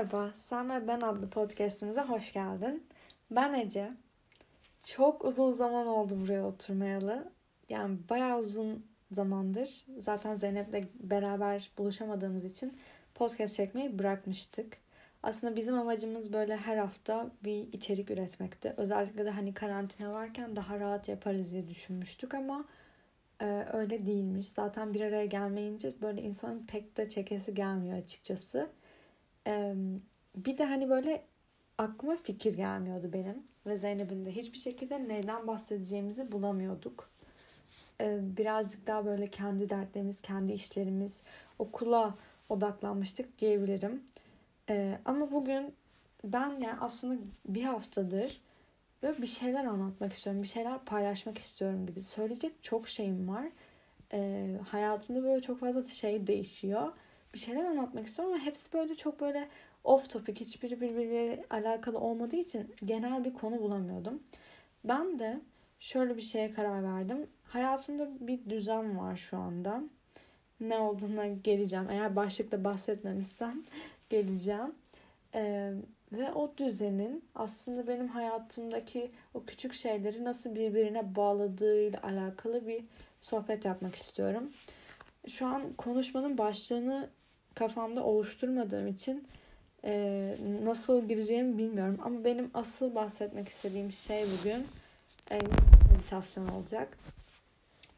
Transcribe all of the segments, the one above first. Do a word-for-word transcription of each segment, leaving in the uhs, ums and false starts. Merhaba, Sen ve Ben adlı podcastimize hoş geldin. Ben Ece. Çok uzun zaman oldu buraya oturmayalı. Yani bayağı uzun zamandır. Zaten Zeynep'le beraber buluşamadığımız için podcast çekmeyi bırakmıştık. Aslında bizim amacımız böyle her hafta bir içerik üretmekti. Özellikle de hani karantina varken daha rahat yaparız diye düşünmüştük ama e, öyle değilmiş. Zaten bir araya gelmeyince böyle insanın pek de çekesi gelmiyor açıkçası. E, bir de hani böyle aklıma fikir gelmiyordu benim ve Zeynep'in de hiçbir şekilde neyden bahsedeceğimizi bulamıyorduk. E, birazcık daha böyle kendi dertlerimiz, kendi işlerimiz, okula odaklanmıştık diyebilirim. Ee, ama bugün ben yani aslında bir haftadır böyle bir şeyler anlatmak istiyorum. Bir şeyler paylaşmak istiyorum gibi. Söyleyecek çok şeyim var. Ee, hayatımda böyle çok fazla şey değişiyor. Bir şeyler anlatmak istiyorum ama hepsi böyle çok böyle off topic. Hiçbiri birbirleriyle alakalı olmadığı için genel bir konu bulamıyordum. Ben de şöyle bir şeye karar verdim. Hayatımda bir düzen var şu anda. Ne olduğuna geleceğim. Eğer başlıkta bahsetmemişsem geleceğim. Ee, ve o düzenin aslında benim hayatımdaki o küçük şeyleri nasıl birbirine bağladığıyla alakalı bir sohbet yapmak istiyorum. Şu an konuşmanın başlığını kafamda oluşturmadığım için e, nasıl gireceğimi bilmiyorum. Ama benim asıl bahsetmek istediğim şey bugün e, meditasyon olacak.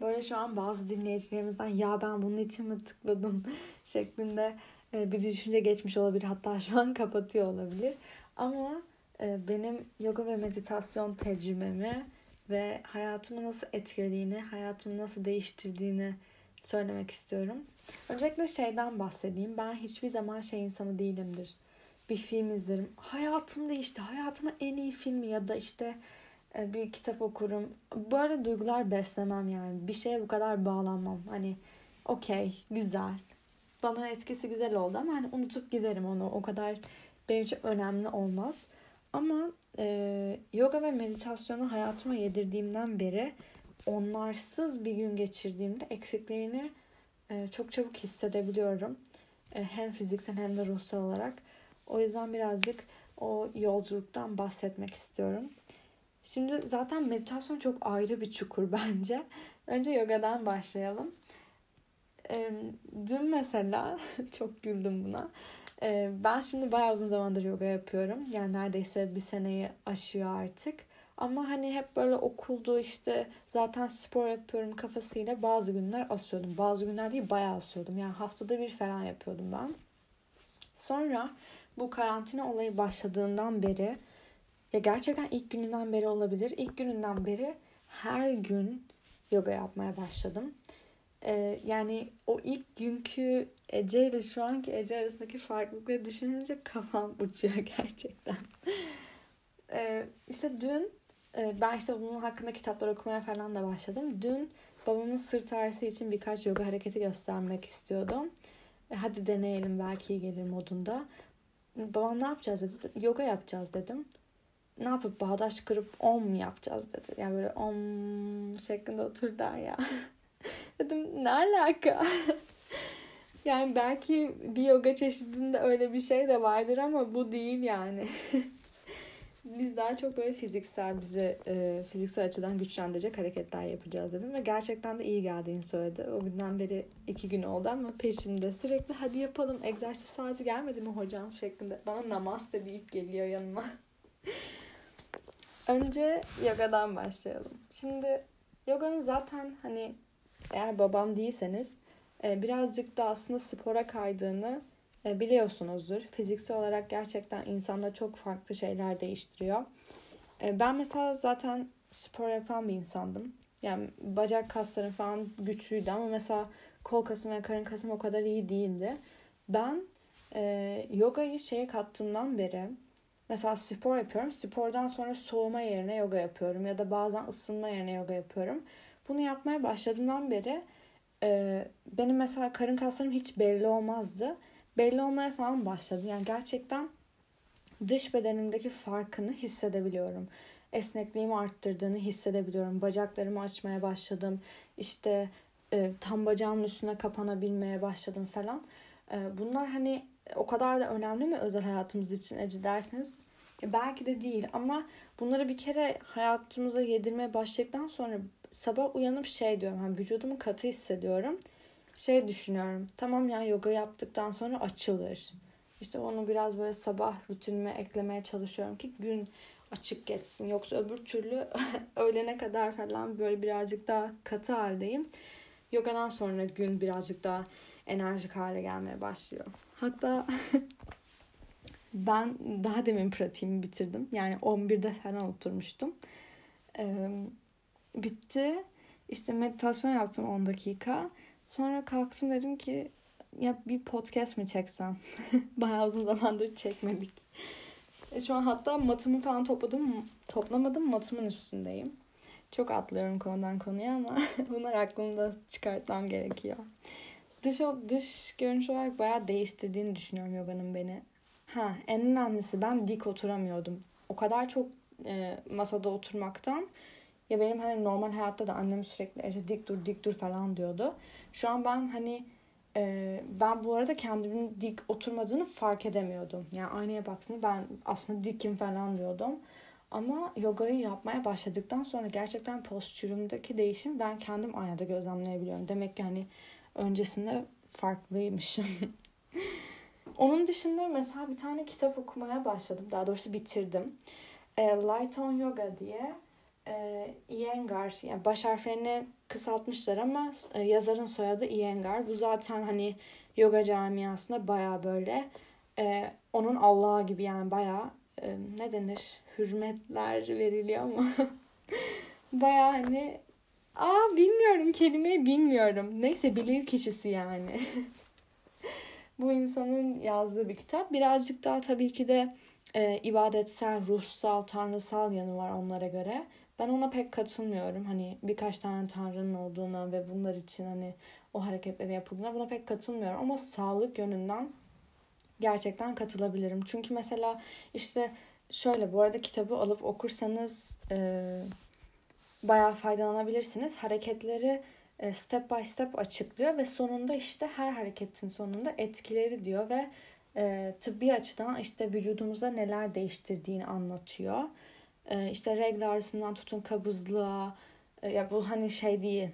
Böyle şu an bazı dinleyicilerimizden ya ben bunun için mi tıkladım şeklinde bir düşünce geçmiş olabilir. Hatta şu an kapatıyor olabilir. Ama benim yoga ve meditasyon tecrübemi ve hayatımı nasıl etkilediğini, hayatımı nasıl değiştirdiğini söylemek istiyorum. Öncelikle şeyden bahsedeyim. Ben hiçbir zaman şey insanı değilimdir. Bir film izlerim. Hayatım değişti. Hayatımın en iyi filmi ya da işte bir kitap okurum. Böyle duygular beslemem yani. Bir şeye bu kadar bağlanmam. Hani okey, güzel. Bana etkisi güzel oldu ama hani unutup giderim onu. O kadar benim için önemli olmaz. Ama e, yoga ve meditasyonu hayatıma yedirdiğimden beri onlarsız bir gün geçirdiğimde eksikliğini e, çok çabuk hissedebiliyorum. E, hem fiziksel hem de ruhsal olarak. O yüzden birazcık o yolculuktan bahsetmek istiyorum. Şimdi zaten meditasyon çok ayrı bir çukur bence. Önce yogadan başlayalım. Dün mesela çok güldüm buna. Ben şimdi bayağı uzun zamandır yoga yapıyorum. Yani neredeyse bir seneyi aşıyor artık. Ama hani hep böyle okuldu işte zaten spor yapıyorum kafasıyla bazı günler asıyordum. Bazı günler değil bayağı asıyordum. Yani haftada bir falan yapıyordum ben. Sonra bu karantina olayı başladığından beri ya gerçekten ilk gününden beri olabilir. İlk gününden beri her gün yoga yapmaya başladım. Ee, yani o ilk günkü Ece ile şu anki Ece arasındaki farklılıkları düşününce kafam uçuyor gerçekten. ee, işte dün e, ben işte bunun hakkında kitaplar okumaya falan da başladım. Dün babamın sırt ağrısı için birkaç yoga hareketi göstermek istiyordum. E, hadi deneyelim belki iyi gelir modunda. Babam ne yapacağız dedi. Yoga yapacağız dedim. Ne yapıp bağdaş kırıp om mu yapacağız dedi. Yani böyle om şeklinde otur der ya. Dedim ne alaka? Yani belki bir yoga çeşidinde öyle bir şey de vardır ama bu değil yani. Biz daha çok böyle fiziksel bizi e, fiziksel açıdan güçlendirecek hareketler yapacağız dedim. Ve gerçekten de iyi geldiğini söyledi. O günden beri iki gün oldu ama peşimde sürekli hadi yapalım egzersiz saati gelmedi mi hocam şeklinde. Bana namaste deyip geliyor yanıma. Önce yogadan başlayalım. Şimdi yoganın zaten hani eğer babam değilseniz birazcık da aslında spora kaydığını biliyorsunuzdur. Fiziksel olarak gerçekten insanda çok farklı şeyler değiştiriyor. Ben mesela zaten spor yapan bir insandım. Yani bacak kaslarım falan güçlüydü ama mesela kol kasım ve karın kasım o kadar iyi değildi. Ben yogayı şeye kattığımdan beri mesela spor yapıyorum. Spordan sonra soğuma yerine yoga yapıyorum ya da bazen ısınma yerine yoga yapıyorum. Bunu yapmaya başladığımdan beri e, benim mesela karın kaslarım hiç belli olmazdı. Belli olmaya falan başladı. Yani gerçekten dış bedenimdeki farkını hissedebiliyorum. Esnekliğimi arttırdığını hissedebiliyorum. Bacaklarımı açmaya başladım. İşte e, tam bacağımın üstüne kapanabilmeye başladım falan. bunlar hani o kadar da önemli mi özel hayatımız için Ece dersiniz? Belki de değil, ama bunları bir kere hayatımıza yedirmeye başladıktan sonra sabah uyanıp şey diyorum, hani vücudumu katı hissediyorum. Şey düşünüyorum, tamam ya, yoga yaptıktan sonra açılır. İşte onu biraz böyle sabah rutinime eklemeye çalışıyorum ki gün açık geçsin. Yoksa öbür türlü öğlene kadar falan böyle birazcık daha katı haldeyim. Yogadan sonra gün birazcık daha enerjik hale gelmeye başlıyor. Hatta ben daha demin pratiğimi bitirdim. Yani on birde falan oturmuştum. Ee, bitti. İşte meditasyon yaptım on dakika. Sonra kalktım, dedim ki ya bir podcast mı çeksem? Bayağı uzun zamandır çekmedik. Şu an hatta matımı falan topladım, toplamadım, matımın üstündeyim. Çok atlıyorum konudan konuya ama bunlar aklımda çıkartmam gerekiyor. Dış, dış görünüş olarak bayağı değiştirdiğini düşünüyorum yoganın beni. Ha, en önemlisi ben dik oturamıyordum. O kadar çok e, masada oturmaktan. Ya benim hani normal hayatta da annem sürekli işte dik dur dik dur falan diyordu. Şu an ben hani e, ben bu arada kendimin dik oturmadığını fark edemiyordum. Yani aynaya baktığımda ben aslında dikim falan diyordum. Ama yogayı yapmaya başladıktan sonra gerçekten postürümdeki değişim ben kendim aynada gözlemleyebiliyorum. Demek ki hani öncesinde farklıymışım. Onun dışında mesela bir tane kitap okumaya başladım. Daha doğrusu bitirdim. E, Light on Yoga diye. E, Iyengar. Yani baş harflerini kısaltmışlar ama e, yazarın soyadı Iyengar. Bu zaten hani yoga camiasında bayağı böyle e, onun Allah'ı gibi, yani bayağı e, ne denir? Hürmetler veriliyor ama bayağı hani aa bilmiyorum, kelimeyi bilmiyorum. Neyse, bilir kişisi yani. Bu insanın yazdığı bir kitap. Birazcık daha tabii ki de e, ibadetsel, ruhsal, tanrısal yanı var onlara göre. Ben ona pek katılmıyorum. Hani birkaç tane tanrının olduğuna ve bunlar için hani o hareketleri yapıldığına buna pek katılmıyorum. Ama sağlık yönünden gerçekten katılabilirim. Çünkü mesela işte şöyle, bu arada kitabı alıp okursanız e, bayağı faydalanabilirsiniz. Hareketleri step by step açıklıyor ve sonunda işte her hareketin sonunda etkileri diyor ve e, tıbbi açıdan işte vücudumuzda neler değiştirdiğini anlatıyor. E, işte regl ağrısından tutun kabızlığa, e, ya bu hani şey değil,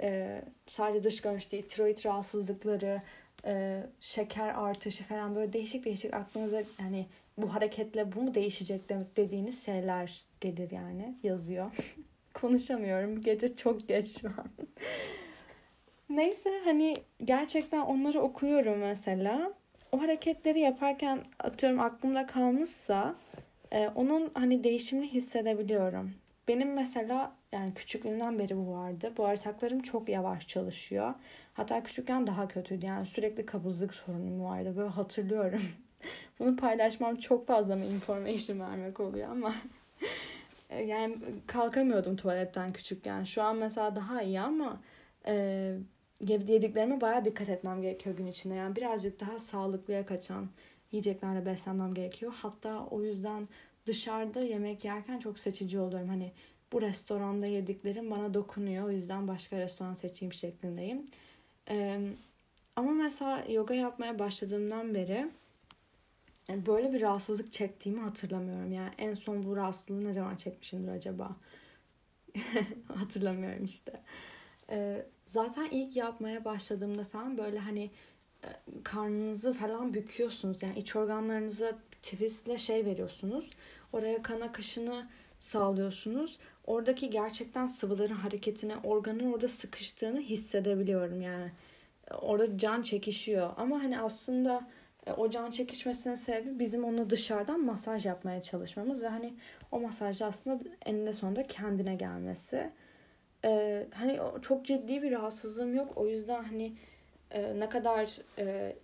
e, sadece dış görünüş değil, tiroid rahatsızlıkları, e, şeker artışı falan, böyle değişik değişik aklınıza hani bu hareketle bu mu değişecek demek dediğiniz şeyler gelir yani, yazıyor. Konuşamıyorum. Gece çok geç şu an. Neyse, hani gerçekten onları okuyorum mesela. O hareketleri yaparken atıyorum aklımda kalmışsa e, onun hani değişimini hissedebiliyorum. Benim mesela yani küçüklüğümden beri bu vardı. Bağırsaklarım çok yavaş çalışıyor. Hatta küçükken daha kötüydü. Yani sürekli kabızlık sorunum vardı. Böyle hatırlıyorum. Bunu paylaşmam çok fazla mı information vermek oluyor ama... Yani kalkamıyordum tuvaletten küçükken. Şu an mesela daha iyi ama e, yediklerime bayağı dikkat etmem gerekiyor gün içinde. Yani birazcık daha sağlıklıya kaçan yiyeceklerle beslenmem gerekiyor. Hatta o yüzden dışarıda yemek yerken çok seçici oluyorum. Hani bu restoranda yediklerim bana dokunuyor. O yüzden başka restoran seçeyim şeklindeyim. E, ama mesela yoga yapmaya başladığımdan beri böyle bir rahatsızlık çektiğimi hatırlamıyorum. Yani en son bu rahatsızlığı ne zaman çekmişimdir acaba? Hatırlamıyorum işte. Ee, zaten ilk yapmaya başladığımda falan böyle hani e, karnınızı falan büküyorsunuz. Yani iç organlarınıza twistle şey veriyorsunuz. Oraya kan akışını sağlıyorsunuz. Oradaki gerçekten sıvıların hareketini, organın orada sıkıştığını hissedebiliyorum yani. Orada can çekişiyor. Ama hani aslında... O can çekişmesinin sebebi bizim onu dışarıdan masaj yapmaya çalışmamız ve hani o masajda aslında eninde sonunda kendine gelmesi. Ee, hani çok ciddi bir rahatsızlığım yok. O yüzden hani e, ne kadar e,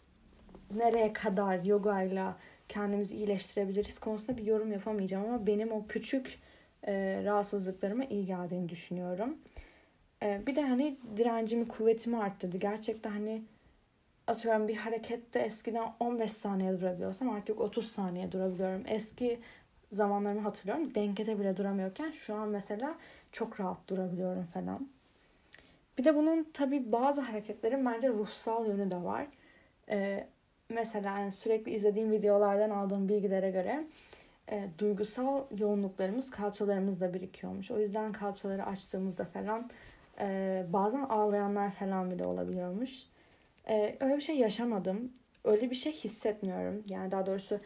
nereye kadar yogayla kendimizi iyileştirebiliriz konusunda bir yorum yapamayacağım ama benim o küçük e, rahatsızlıklarıma iyi geldiğini düşünüyorum. E, bir de hani direncimi, kuvvetimi arttırdı. Gerçekten hani atıyorum bir harekette eskiden on beş saniye durabiliyorsam artık otuz saniye durabiliyorum. Eski zamanlarımı hatırlıyorum. Dengede bile duramıyorken şu an mesela çok rahat durabiliyorum falan. Bir de bunun tabii bazı hareketlerin bence ruhsal yönü de var. e, mesela yani sürekli izlediğim videolardan aldığım bilgilere göre e, duygusal yoğunluklarımız kalçalarımızda birikiyormuş. O yüzden kalçaları açtığımızda falan e, bazen ağlayanlar falan bile olabiliyormuş. E, öyle bir şey yaşamadım. Öyle bir şey hissetmiyorum. Yani daha doğrusu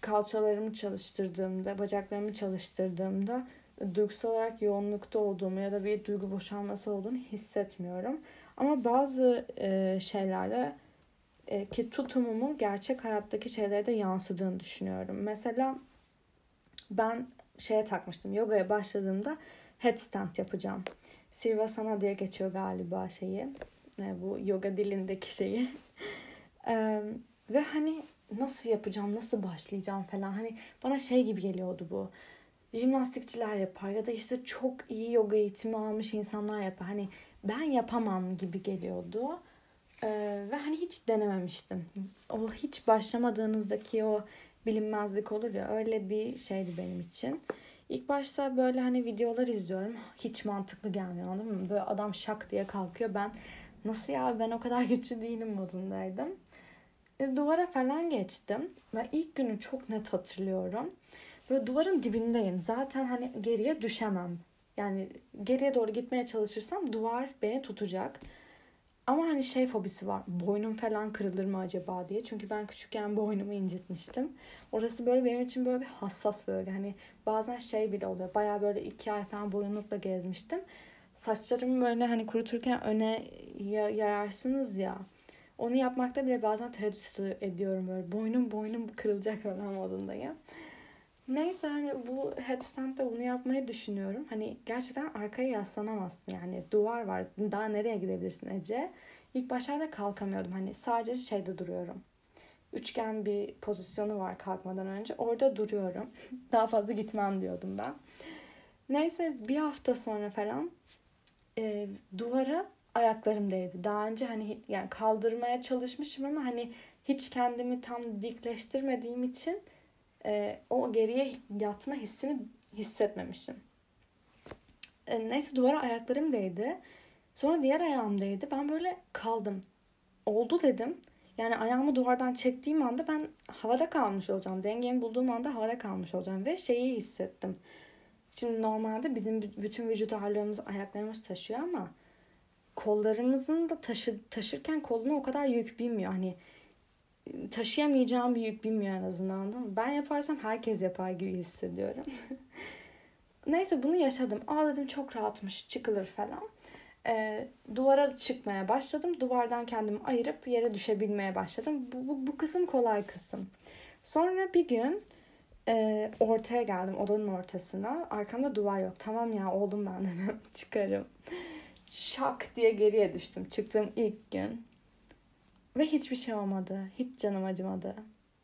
kalçalarımı çalıştırdığımda, bacaklarımı çalıştırdığımda duygusal olarak yoğunlukta olduğumu ya da bir duygu boşalması olduğunu hissetmiyorum. Ama bazı e, şeylerde e, ki tutumumun gerçek hayattaki şeylere de yansıdığını düşünüyorum. Mesela ben şeye takmıştım, yogaya başladığımda headstand yapacağım. Sirvasana diye geçiyor galiba şeyi, e, bu yoga dilindeki şeyi. e, ve hani nasıl yapacağım, nasıl başlayacağım falan, hani bana şey gibi geliyordu bu. Jimnastikçiler yapar ya da işte çok iyi yoga eğitimi almış insanlar yapar. Hani ben yapamam gibi geliyordu. Ee, ve hani hiç denememiştim. O hiç başlamadığınızdaki o bilinmezlik olur ya, öyle bir şeydi benim için. İlk başta böyle hani videolar izliyorum. Hiç mantıklı gelmiyor, anladın mı? Böyle adam şak diye kalkıyor. Ben nasıl ya, ben o kadar güçlü değilim modundaydım. E, duvara falan geçtim. Ben ilk günü çok net hatırlıyorum. Böyle duvarın dibindeyim. Zaten hani geriye düşemem. Yani geriye doğru gitmeye çalışırsam duvar beni tutacak. Ama hani şey fobisi var. Boynum falan kırılır mı acaba diye. Çünkü ben küçükken boynumu incitmiştim. Orası böyle benim için böyle bir hassas bölge. Hani bazen şey bile oluyor. Bayağı böyle iki ay falan boyunlukla gezmiştim. Saçlarımı böyle hani kuruturken öne yayarsınız ya. Onu yapmakta bile bazen tereddüt ediyorum. Böyle boynum boynum kırılacak falan modundayım. Neyse hani bu headstand'da bunu yapmayı düşünüyorum. Hani gerçekten arkaya yaslanamazsın. Yani duvar var. Daha nereye gidebilirsin Ece? İlk başlarda kalkamıyordum. Hani sadece şeyde duruyorum. Üçgen bir pozisyonu var kalkmadan önce. Orada duruyorum. Daha fazla gitmem diyordum ben. Neyse bir hafta sonra falan e, duvara ayaklarım değdi. Daha önce hani yani kaldırmaya çalışmışım ama hani hiç kendimi tam dikleştirmediğim için Ee, o geriye yatma hissini hissetmemişim. Ee, neyse duvara ayaklarım değdi. Sonra diğer ayağım değdi. Ben böyle kaldım. Oldu dedim. Yani ayağımı duvardan çektiğim anda ben havada kalmış olacağım. Dengemi bulduğum anda havada kalmış olacağım. Ve şeyi hissettim. Şimdi normalde bizim bütün vücut ağırlığımız ayaklarımız taşıyor ama kollarımızın da taşı, taşırken koluna o kadar yük binmiyor. Hani taşıyamayacağım bir yük bilmiyor en azından. Ben yaparsam herkes yapar gibi hissediyorum. Neyse bunu yaşadım. Aa dedim çok rahatmış, çıkılır falan. Ee, duvara çıkmaya başladım. Duvardan kendimi ayırıp yere düşebilmeye başladım. Bu, bu, bu kısım kolay kısım. Sonra bir gün e, ortaya geldim, odanın ortasına. Arkamda duvar yok. Tamam ya oldum ben dedim. Çıkarım. Şak diye geriye düştüm. Çıktığım ilk gün. Ve hiçbir şey olmadı. Hiç canım acımadı.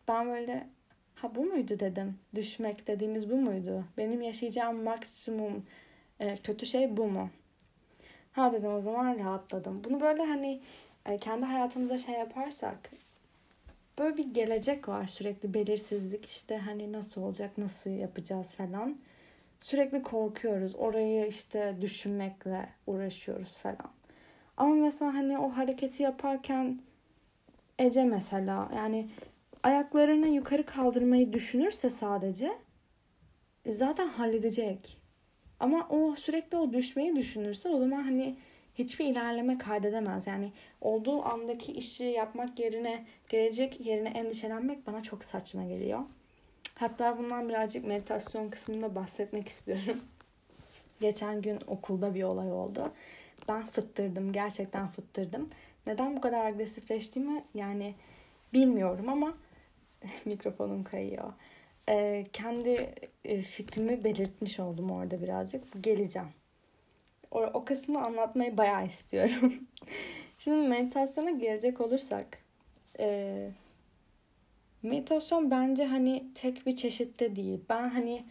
Ben böyle ha bu muydu dedim. Düşmek dediğimiz bu muydu? Benim yaşayacağım maksimum e, kötü şey bu mu? Ha dedim o zaman rahatladım. Bunu böyle hani e, kendi hayatımızda şey yaparsak böyle bir gelecek var, sürekli belirsizlik, işte hani nasıl olacak, nasıl yapacağız falan. Sürekli korkuyoruz. Orayı işte düşünmekle uğraşıyoruz falan. Ama mesela hani o hareketi yaparken Ece mesela yani ayaklarını yukarı kaldırmayı düşünürse sadece zaten halledecek. Ama o sürekli o düşmeyi düşünürse o zaman hani hiçbir ilerleme kaydedemez. Yani olduğu andaki işi yapmak yerine gelecek yerine endişelenmek bana çok saçma geliyor. Hatta bundan birazcık meditasyon kısmında bahsetmek istiyorum. Geçen gün okulda bir olay oldu. Ben fıttırdım, gerçekten fıttırdım. Neden bu kadar agresifleştiğimi yani bilmiyorum ama mikrofonum kayıyor. Ee, kendi fikrimi belirtmiş oldum orada birazcık. Geleceğim. O, o kısmı anlatmayı bayağı istiyorum. Şimdi meditasyona gelecek olursak. E, meditasyon bence hani tek bir çeşitte değil. Ben hani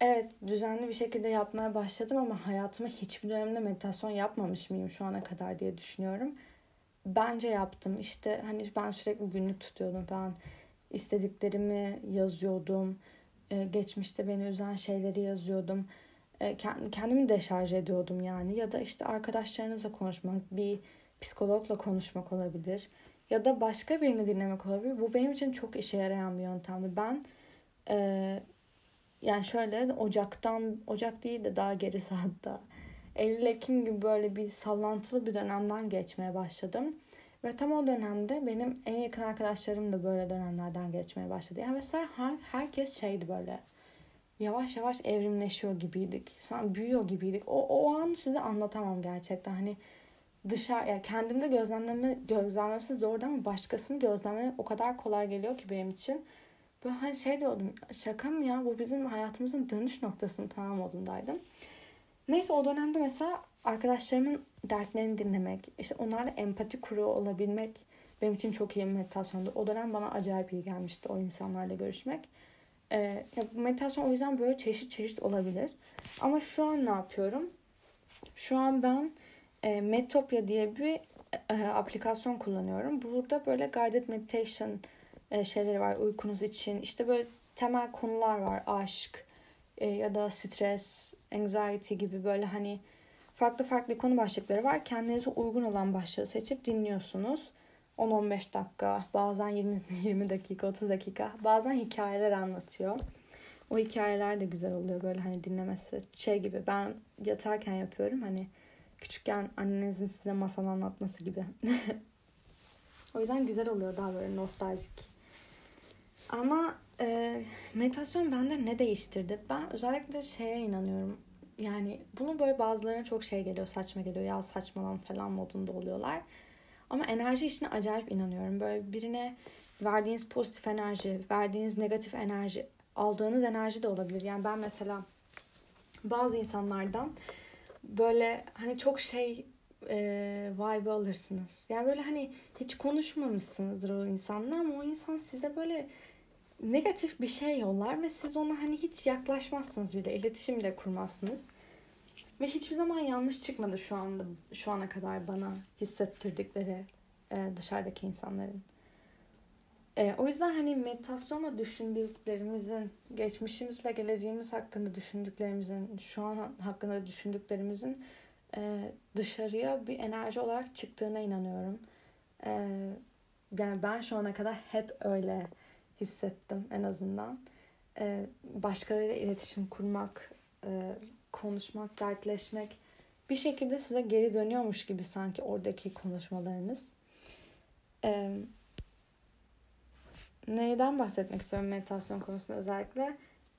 evet düzenli bir şekilde yapmaya başladım ama hayatıma hiçbir dönemde meditasyon yapmamış mıyım şu ana kadar diye düşünüyorum. Bence yaptım. İşte hani ben sürekli günlük tutuyordum falan. İstediklerimi yazıyordum. Ee, geçmişte beni üzen şeyleri yazıyordum. Ee, kendimi deşarj ediyordum yani. Ya da işte arkadaşlarınızla konuşmak, bir psikologla konuşmak olabilir. ya da başka birini dinlemek olabilir. Bu benim için çok işe yarayan bir yöntemdi. Ben e, yani şöyle Ocak'tan, Ocak değil de daha geri saatte, Eylül-Ekim gibi böyle bir sallantılı bir dönemden geçmeye başladım. Ve tam o dönemde benim en yakın arkadaşlarım da böyle dönemlerden geçmeye başladı. Yani mesela her, herkes şeydi böyle, yavaş yavaş evrimleşiyor gibiydik. Sanki büyüyor gibiydik. O, o an size anlatamam gerçekten. Hani dışarı, yani kendimde gözlemleme, gözlemlemesi zordu ama başkasını gözlemlemek o kadar kolay geliyor ki benim için. Böyle hani şey diyordum, şaka mı ya, bu bizim hayatımızın dönüş noktası falan modundaydım. Neyse o dönemde mesela arkadaşlarımın dertlerini dinlemek, işte onlarla empati kuruyor olabilmek benim için çok iyi bir meditasyondu. O dönem bana acayip iyi gelmişti o insanlarla görüşmek. Ee, ya bu meditasyon o yüzden böyle çeşit çeşit olabilir. Ama şu an ne yapıyorum? Şu an ben e, Metopia diye bir e, aplikasyon kullanıyorum. Burada böyle guided meditation e, şeyleri var uykunuz için. İşte böyle temel konular var. Aşk e, ya da stres, anxiety gibi böyle hani farklı farklı konu başlıkları var. Kendinize uygun olan başlığı seçip dinliyorsunuz. on on beş dakika, bazen yirmi, yirmi dakika, otuz dakika, bazen hikayeler anlatıyor. O hikayeler de güzel oluyor böyle hani dinlemesi. Şey gibi, ben yatarken yapıyorum hani küçükken annenizin size masal anlatması gibi. O yüzden güzel oluyor, daha böyle nostaljik. Ama e, meditasyon bende ne değiştirdi? Ben özellikle şeye inanıyorum. Yani bunu böyle bazılarına çok şey geliyor, saçma geliyor. Ya saçmalan falan modunda oluyorlar. Ama enerji işine acayip inanıyorum. Böyle birine verdiğiniz pozitif enerji, verdiğiniz negatif enerji, aldığınız enerji de olabilir. Yani ben mesela bazı insanlardan böyle hani çok şey e, vibe alırsınız. Yani böyle hani hiç konuşmamışsınızdır o insanla ama o insan size böyle negatif bir şey yollar ve siz ona hani hiç yaklaşmazsınız bile, iletişim bile kurmazsınız. Ve hiçbir zaman yanlış çıkmadı şu anda, şu ana kadar bana hissettirdikleri e, dışarıdaki insanların. E, o yüzden hani meditasyonla düşündüklerimizin, geçmişimiz ve geleceğimiz hakkında düşündüklerimizin, şu an hakkında düşündüklerimizin e, dışarıya bir enerji olarak çıktığına inanıyorum. E, yani ben şu ana kadar hep öyle hissettim en azından. E, başkalarıyla iletişim kurmak, e, konuşmak, dertleşmek bir şekilde size geri dönüyormuş gibi sanki oradaki konuşmalarınız. Ee, neyden bahsetmek istiyorum meditasyon konusunda özellikle?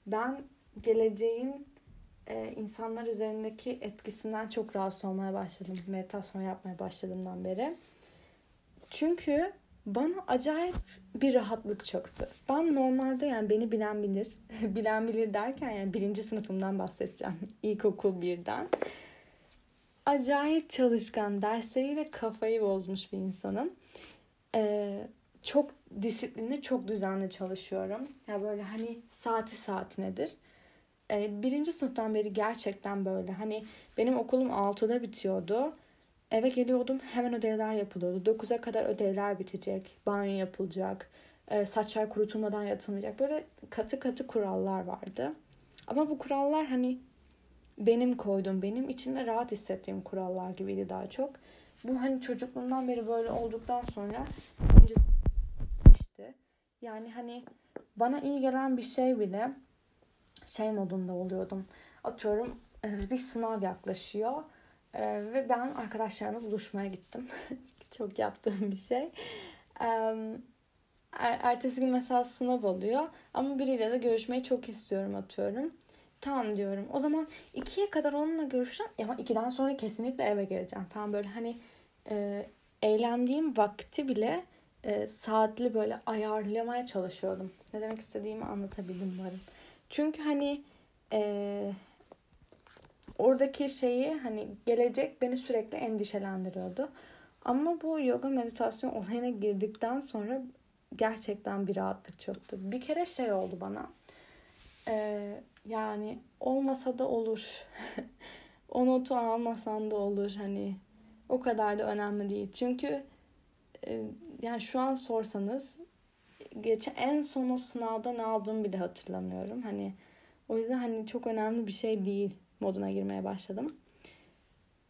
Ben geleceğin e, insanlar üzerindeki etkisinden çok rahatsız olmaya başladım. Meditasyon yapmaya başladığımdan beri. Çünkü bana acayip bir rahatlık çöktü. Ben normalde yani beni bilen bilir. Bilen bilir derken yani birinci sınıfımdan bahsedeceğim. İlkokul birden. Acayip çalışkan, dersleriyle kafayı bozmuş bir insanım. Ee, çok disiplinli, çok düzenli çalışıyorum. Ya yani böyle hani saati saatinedir. Ee, birinci sınıftan beri gerçekten böyle. Hani benim okulum altıda bitiyordu. Eve geliyordum, hemen ödevler yapılıyordu. dokuza kadar ödevler bitecek, banyo yapılacak, saçlar kurutulmadan yatılmayacak. Böyle katı katı kurallar vardı. Ama bu kurallar hani benim koyduğum, benim içinde rahat hissettiğim kurallar gibiydi daha çok. Bu hani çocukluğumdan beri böyle olduktan sonra işte yani hani bana iyi gelen bir şey bile şey modunda oluyordum. Atıyorum bir sınav yaklaşıyor. Ee, ve ben arkadaşlarımla buluşmaya gittim. Çok yaptığım bir şey. Ee, ertesi gün mesela sınav oluyor. Ama biriyle de görüşmeyi çok istiyorum atıyorum. Tamam diyorum. O zaman ikiye kadar onunla görüşeceğim. Ama ikiden sonra kesinlikle eve geleceğim falan böyle. Hani e, eğlendiğim vakti bile e, saatli böyle ayarlamaya çalışıyordum. Ne demek istediğimi anlatabildim umarım. Çünkü hani... E, Oradaki şeyi hani gelecek beni sürekli endişelendiriyordu. Ama bu yoga meditasyon olayına girdikten sonra gerçekten bir rahatlık çöktü. Bir kere şey oldu bana. Ee, yani olmasa da olur. O notu almasan da olur. Hani o kadar da önemli değil. Çünkü e, yani şu an sorsanız geçen en son o sınavda ne aldığımı bile hatırlamıyorum. Hani o yüzden hani çok önemli bir şey değil moduna girmeye başladım.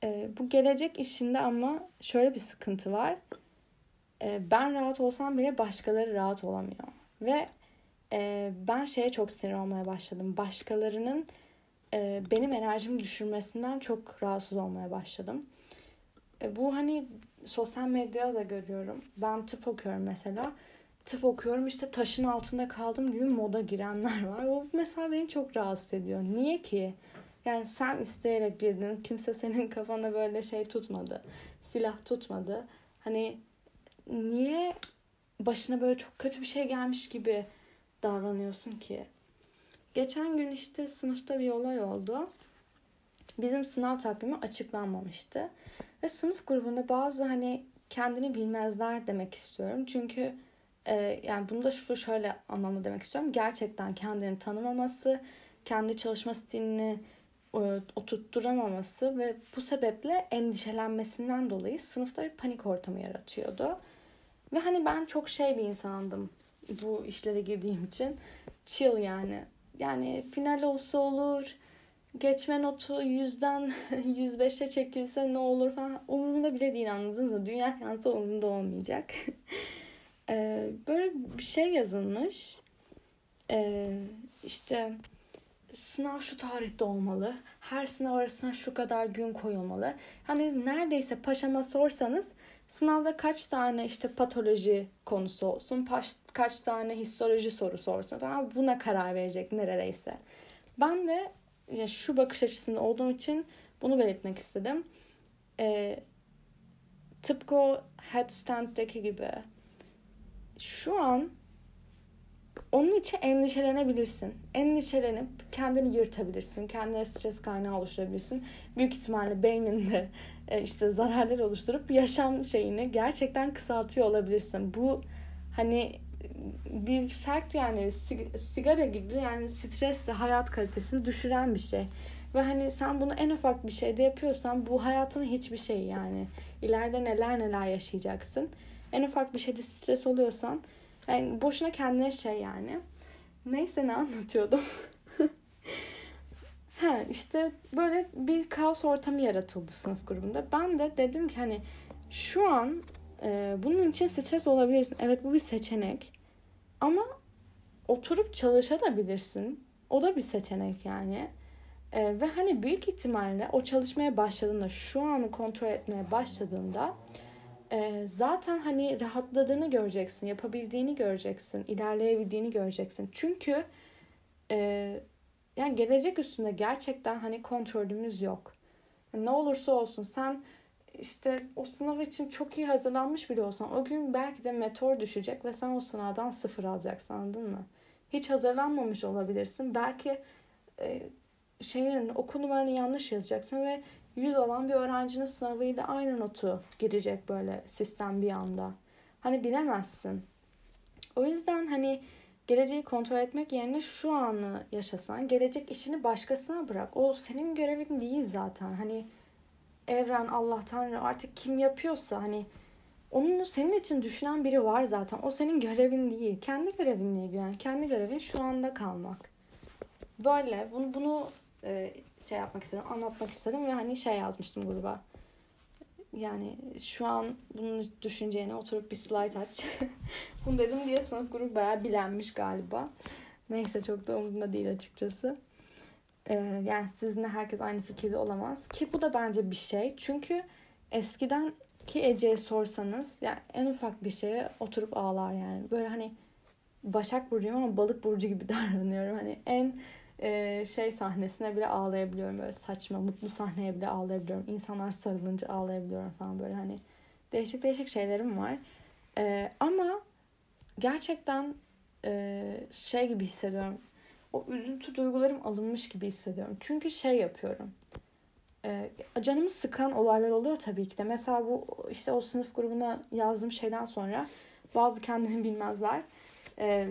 Ee, bu gelecek işinde ama şöyle bir sıkıntı var. ben rahat olsam bile başkaları rahat olamıyor. Ve ben şeye çok sinir olmaya başladım. Başkalarının benim enerjimi düşürmesinden çok rahatsız olmaya başladım. Bu hani sosyal medyada da görüyorum. Ben tıp okuyorum mesela. Tıp okuyorum işte taşın altında kaldım gibi moda girenler var. O mesela beni çok rahatsız ediyor. Niye ki? Yani sen isteyerek girdin. Kimse senin kafana böyle şey tutmadı. Silah tutmadı. Hani niye başına böyle çok kötü bir şey gelmiş gibi davranıyorsun ki? Geçen gün işte sınıfta bir olay oldu. Bizim sınav takvimi açıklanmamıştı. Ve sınıf grubunda bazı hani kendini bilmezler demek istiyorum. Çünkü e, yani bunu da şu şöyle anlamda demek istiyorum. Gerçekten kendini tanımaması, kendi çalışma stilini e, oturtturamaması ve bu sebeple endişelenmesinden dolayı sınıfta bir panik ortamı yaratıyordu. Ve hani ben çok şey bir insandım bu işlere girdiğim için. Chill yani. Yani final olsa olur, geçme notu yüzden yüz beşe çekilse ne olur falan umurumda bile değil, anladınız mı? Dünya yansa umurumda olmayacak. ee, böyle bir şey yazılmış. Ee, işte sınav şu tarihte olmalı. Her sınav arasına şu kadar gün koyulmalı. Hani neredeyse paşama sorsanız sınavda kaç tane işte patoloji konusu olsun, kaç tane histoloji sorusu olsun falan buna karar verecek neredeyse. Ben de ya şu bakış açısında olduğum için bunu belirtmek istedim. Ee, tıpkı o headstand'deki gibi. Şu an onun için endişelenebilirsin. Endişelenip kendini yırtabilirsin. Kendine stres kaynağı oluşturabilirsin. Büyük ihtimalle beyninde işte zararlar oluşturup yaşam şeyini gerçekten kısaltıyor olabilirsin. Bu hani bir fact yani sigara gibi yani stresle hayat kalitesini düşüren bir şey. Ve hani sen bunu en ufak bir şeyde yapıyorsan bu hayatın hiçbir şeyi yani. İleride neler neler yaşayacaksın. En ufak bir şeyde stres oluyorsan yani boşuna kendine şey yani. Neyse ne anlatıyordum. Ha işte böyle bir kaos ortamı yaratıldı sınıf grubunda. Ben de dedim ki hani şu an e, bunun için stres olabilirsin. Evet bu bir seçenek. Ama oturup çalışabilirsin. O da bir seçenek yani. E, ve hani büyük ihtimalle o çalışmaya başladığında, şu anı kontrol etmeye başladığında e, zaten hani rahatladığını göreceksin. Yapabildiğini göreceksin. İlerleyebildiğini göreceksin. Çünkü e, yani gelecek üstünde gerçekten hani kontrolümüz yok. Yani ne olursa olsun sen işte o sınav için çok iyi hazırlanmış bile olsan o gün belki de meteor düşecek ve sen o sınavdan sıfır alacaksın, anladın mı? Hiç hazırlanmamış olabilirsin. Belki e, şeyin okul numaranı yanlış yazacaksın ve yüz alan bir öğrencinin sınavıyla aynı notu girecek böyle sistem bir anda. Hani bilemezsin. O yüzden hani geleceği kontrol etmek yerine şu anı yaşasan, gelecek işini başkasına bırak. O senin görevin değil zaten. Hani evren, Allah, Tanrı artık kim yapıyorsa hani onun senin için düşünen biri var zaten. O senin görevin değil. Kendi görevinle ilgilen. Kendi görevin şu anda kalmak. Böyle bunu, bunu şey yapmak istedim, anlatmak istedim ve hani şey yazmıştım gruba. Yani şu an bunun düşüneceğine oturup bir slide aç. Bunu dedim diye sınıf grubu bayağı bilenmiş galiba. Neyse çok da umurumda değil açıkçası. Ee, yani sizinle herkes aynı fikirde olamaz. Ki bu da bence bir şey. Çünkü eskiden ki Ece'ye sorsanız yani en ufak bir şeye oturup ağlar yani. Böyle hani Başak Burcu'yum ama balık burcu gibi davranıyorum. Hani en şey sahnesine bile ağlayabiliyorum, böyle saçma mutlu sahneye bile ağlayabiliyorum, insanlar sarılınca ağlayabiliyorum falan, böyle hani değişik değişik şeylerim var ee, ama gerçekten e, şey gibi hissediyorum, o üzüntü duygularım alınmış gibi hissediyorum çünkü şey yapıyorum e, canımı sıkan olaylar oluyor tabii ki de. Mesela bu işte o sınıf grubuna yazdığım şeyden sonra bazı kendini bilmezler e,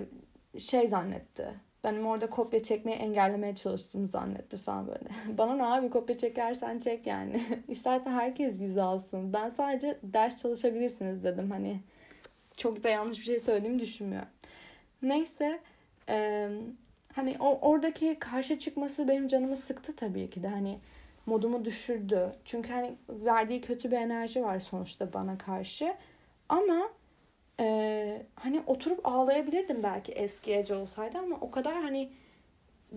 şey zannetti, benim orada kopya çekmeyi engellemeye çalıştığımı zannetti falan böyle. Bana ne abi, kopya çekersen çek yani. İstersen herkes yüz alsın. Ben sadece ders çalışabilirsiniz dedim. Hani çok da yanlış bir şey söylediğimi düşünmüyorum. Neyse. E, hani o oradaki karşı çıkması benim canımı sıktı tabii ki de. Hani modumu düşürdü. Çünkü hani verdiği kötü bir enerji var sonuçta bana karşı. Ama Ee, hani oturup ağlayabilirdim belki eski Ece olsaydı, ama o kadar hani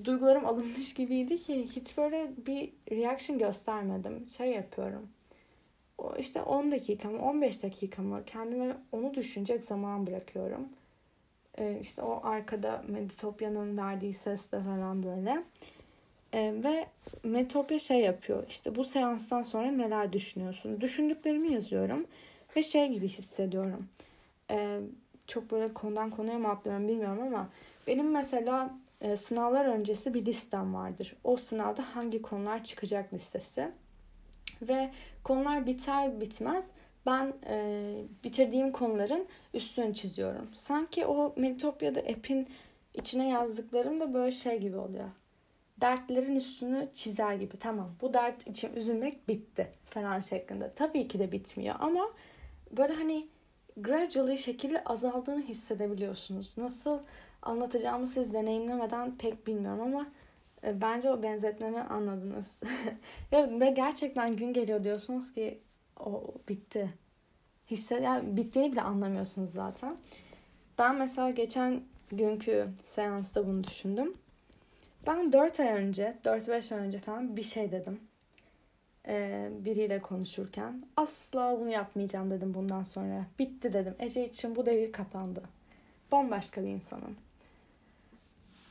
duygularım alınmış gibiydi ki hiç böyle bir reaction göstermedim. Şey yapıyorum. O işte on dakikamı, on beş dakikamı kendime onu düşünecek zaman bırakıyorum. Ee, işte o arkada Metopya'nın verdiği sesle falan böyle. Ee, ve Metopia şey yapıyor. İşte bu seanstan sonra neler düşünüyorsun? Düşündüklerimi yazıyorum ve şey gibi hissediyorum. Ee, çok böyle konudan konuya mı atlıyorum bilmiyorum ama benim mesela e, sınavlar öncesi bir listem vardır. O sınavda hangi konular çıkacak listesi. Ve konular biter bitmez ben e, bitirdiğim konuların üstünü çiziyorum. Sanki o Metopya'da app'in içine yazdıklarım da böyle şey gibi oluyor. Dertlerin üstünü çizer gibi. Tamam, bu dert için üzülmek bitti falan şeklinde. Tabii ki de bitmiyor ama böyle hani gradually şekilde azaldığını hissedebiliyorsunuz. Nasıl anlatacağımı siz deneyimlemeden pek bilmiyorum ama e, bence o benzetmemi anladınız. ve, ve gerçekten gün geliyor diyorsunuz ki o bitti. Hisse, yani bittiğini bile anlamıyorsunuz zaten. Ben mesela geçen günkü seansta bunu düşündüm. Ben dört ay önce, dört beş ay önce falan bir şey dedim. Ee, biriyle konuşurken. Asla bunu yapmayacağım dedim bundan sonra. Bitti dedim. Ece için bu devir kapandı. Bambaşka bir insanım.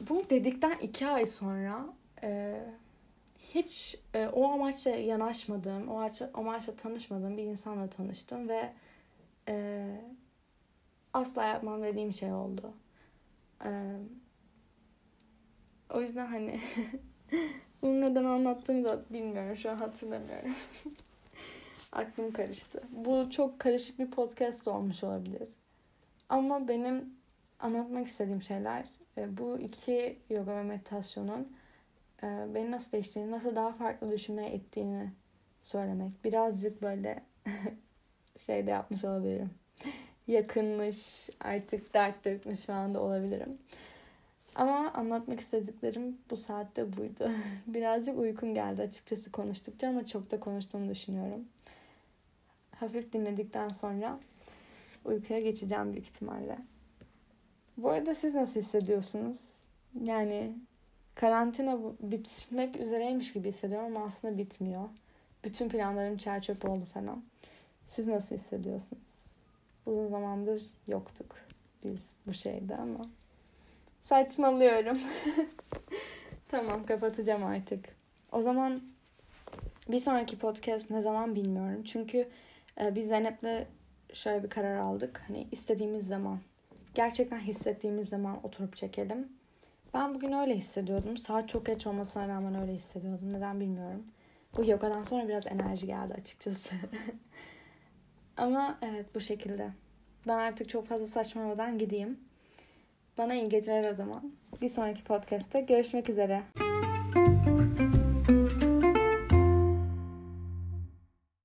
Bunu dedikten iki ay sonra e, hiç e, o amaçla yanaşmadığım, o amaçla tanışmadığım bir insanla tanıştım ve e, asla yapmam dediğim şey oldu. E, o yüzden hani bunu neden anlattığımı da bilmiyorum. Şu an hatırlamıyorum. Aklım karıştı. Bu çok karışık bir podcast olmuş olabilir. Ama benim anlatmak istediğim şeyler bu iki yoga ve meditasyonun beni nasıl değiştirdiğini, nasıl daha farklı düşünmeye ettiğini söylemek. Birazcık böyle şey de yapmış olabilirim. Yakınmış, artık dert dökmüş falan da olabilirim. Ama anlatmak istediklerim bu saatte buydu. Birazcık uykum geldi açıkçası konuştukça ama çok da konuştuğumu düşünüyorum. Hafif dinledikten sonra uykuya geçeceğim büyük ihtimalle. Bu arada siz nasıl hissediyorsunuz? Yani karantina bitmek üzereymiş gibi hissediyorum ama aslında bitmiyor. Bütün planlarım çerçöp oldu falan. Siz nasıl hissediyorsunuz? Uzun zamandır yoktuk biz bu şeyde ama... Saçmalıyorum. Tamam, kapatacağım artık. O zaman bir sonraki podcast ne zaman bilmiyorum. Çünkü e, biz Zeynep'le şöyle bir karar aldık. Hani istediğimiz zaman, gerçekten hissettiğimiz zaman oturup çekelim. Ben bugün öyle hissediyordum. Saat çok geç olmasına rağmen öyle hissediyordum. Neden bilmiyorum. Bu yogadan sonra biraz enerji geldi açıkçası. Ama evet, bu şekilde. Ben artık çok fazla saçmalamadan gideyim. Bana iyi geceler o zaman. Bir sonraki podcast'te görüşmek üzere.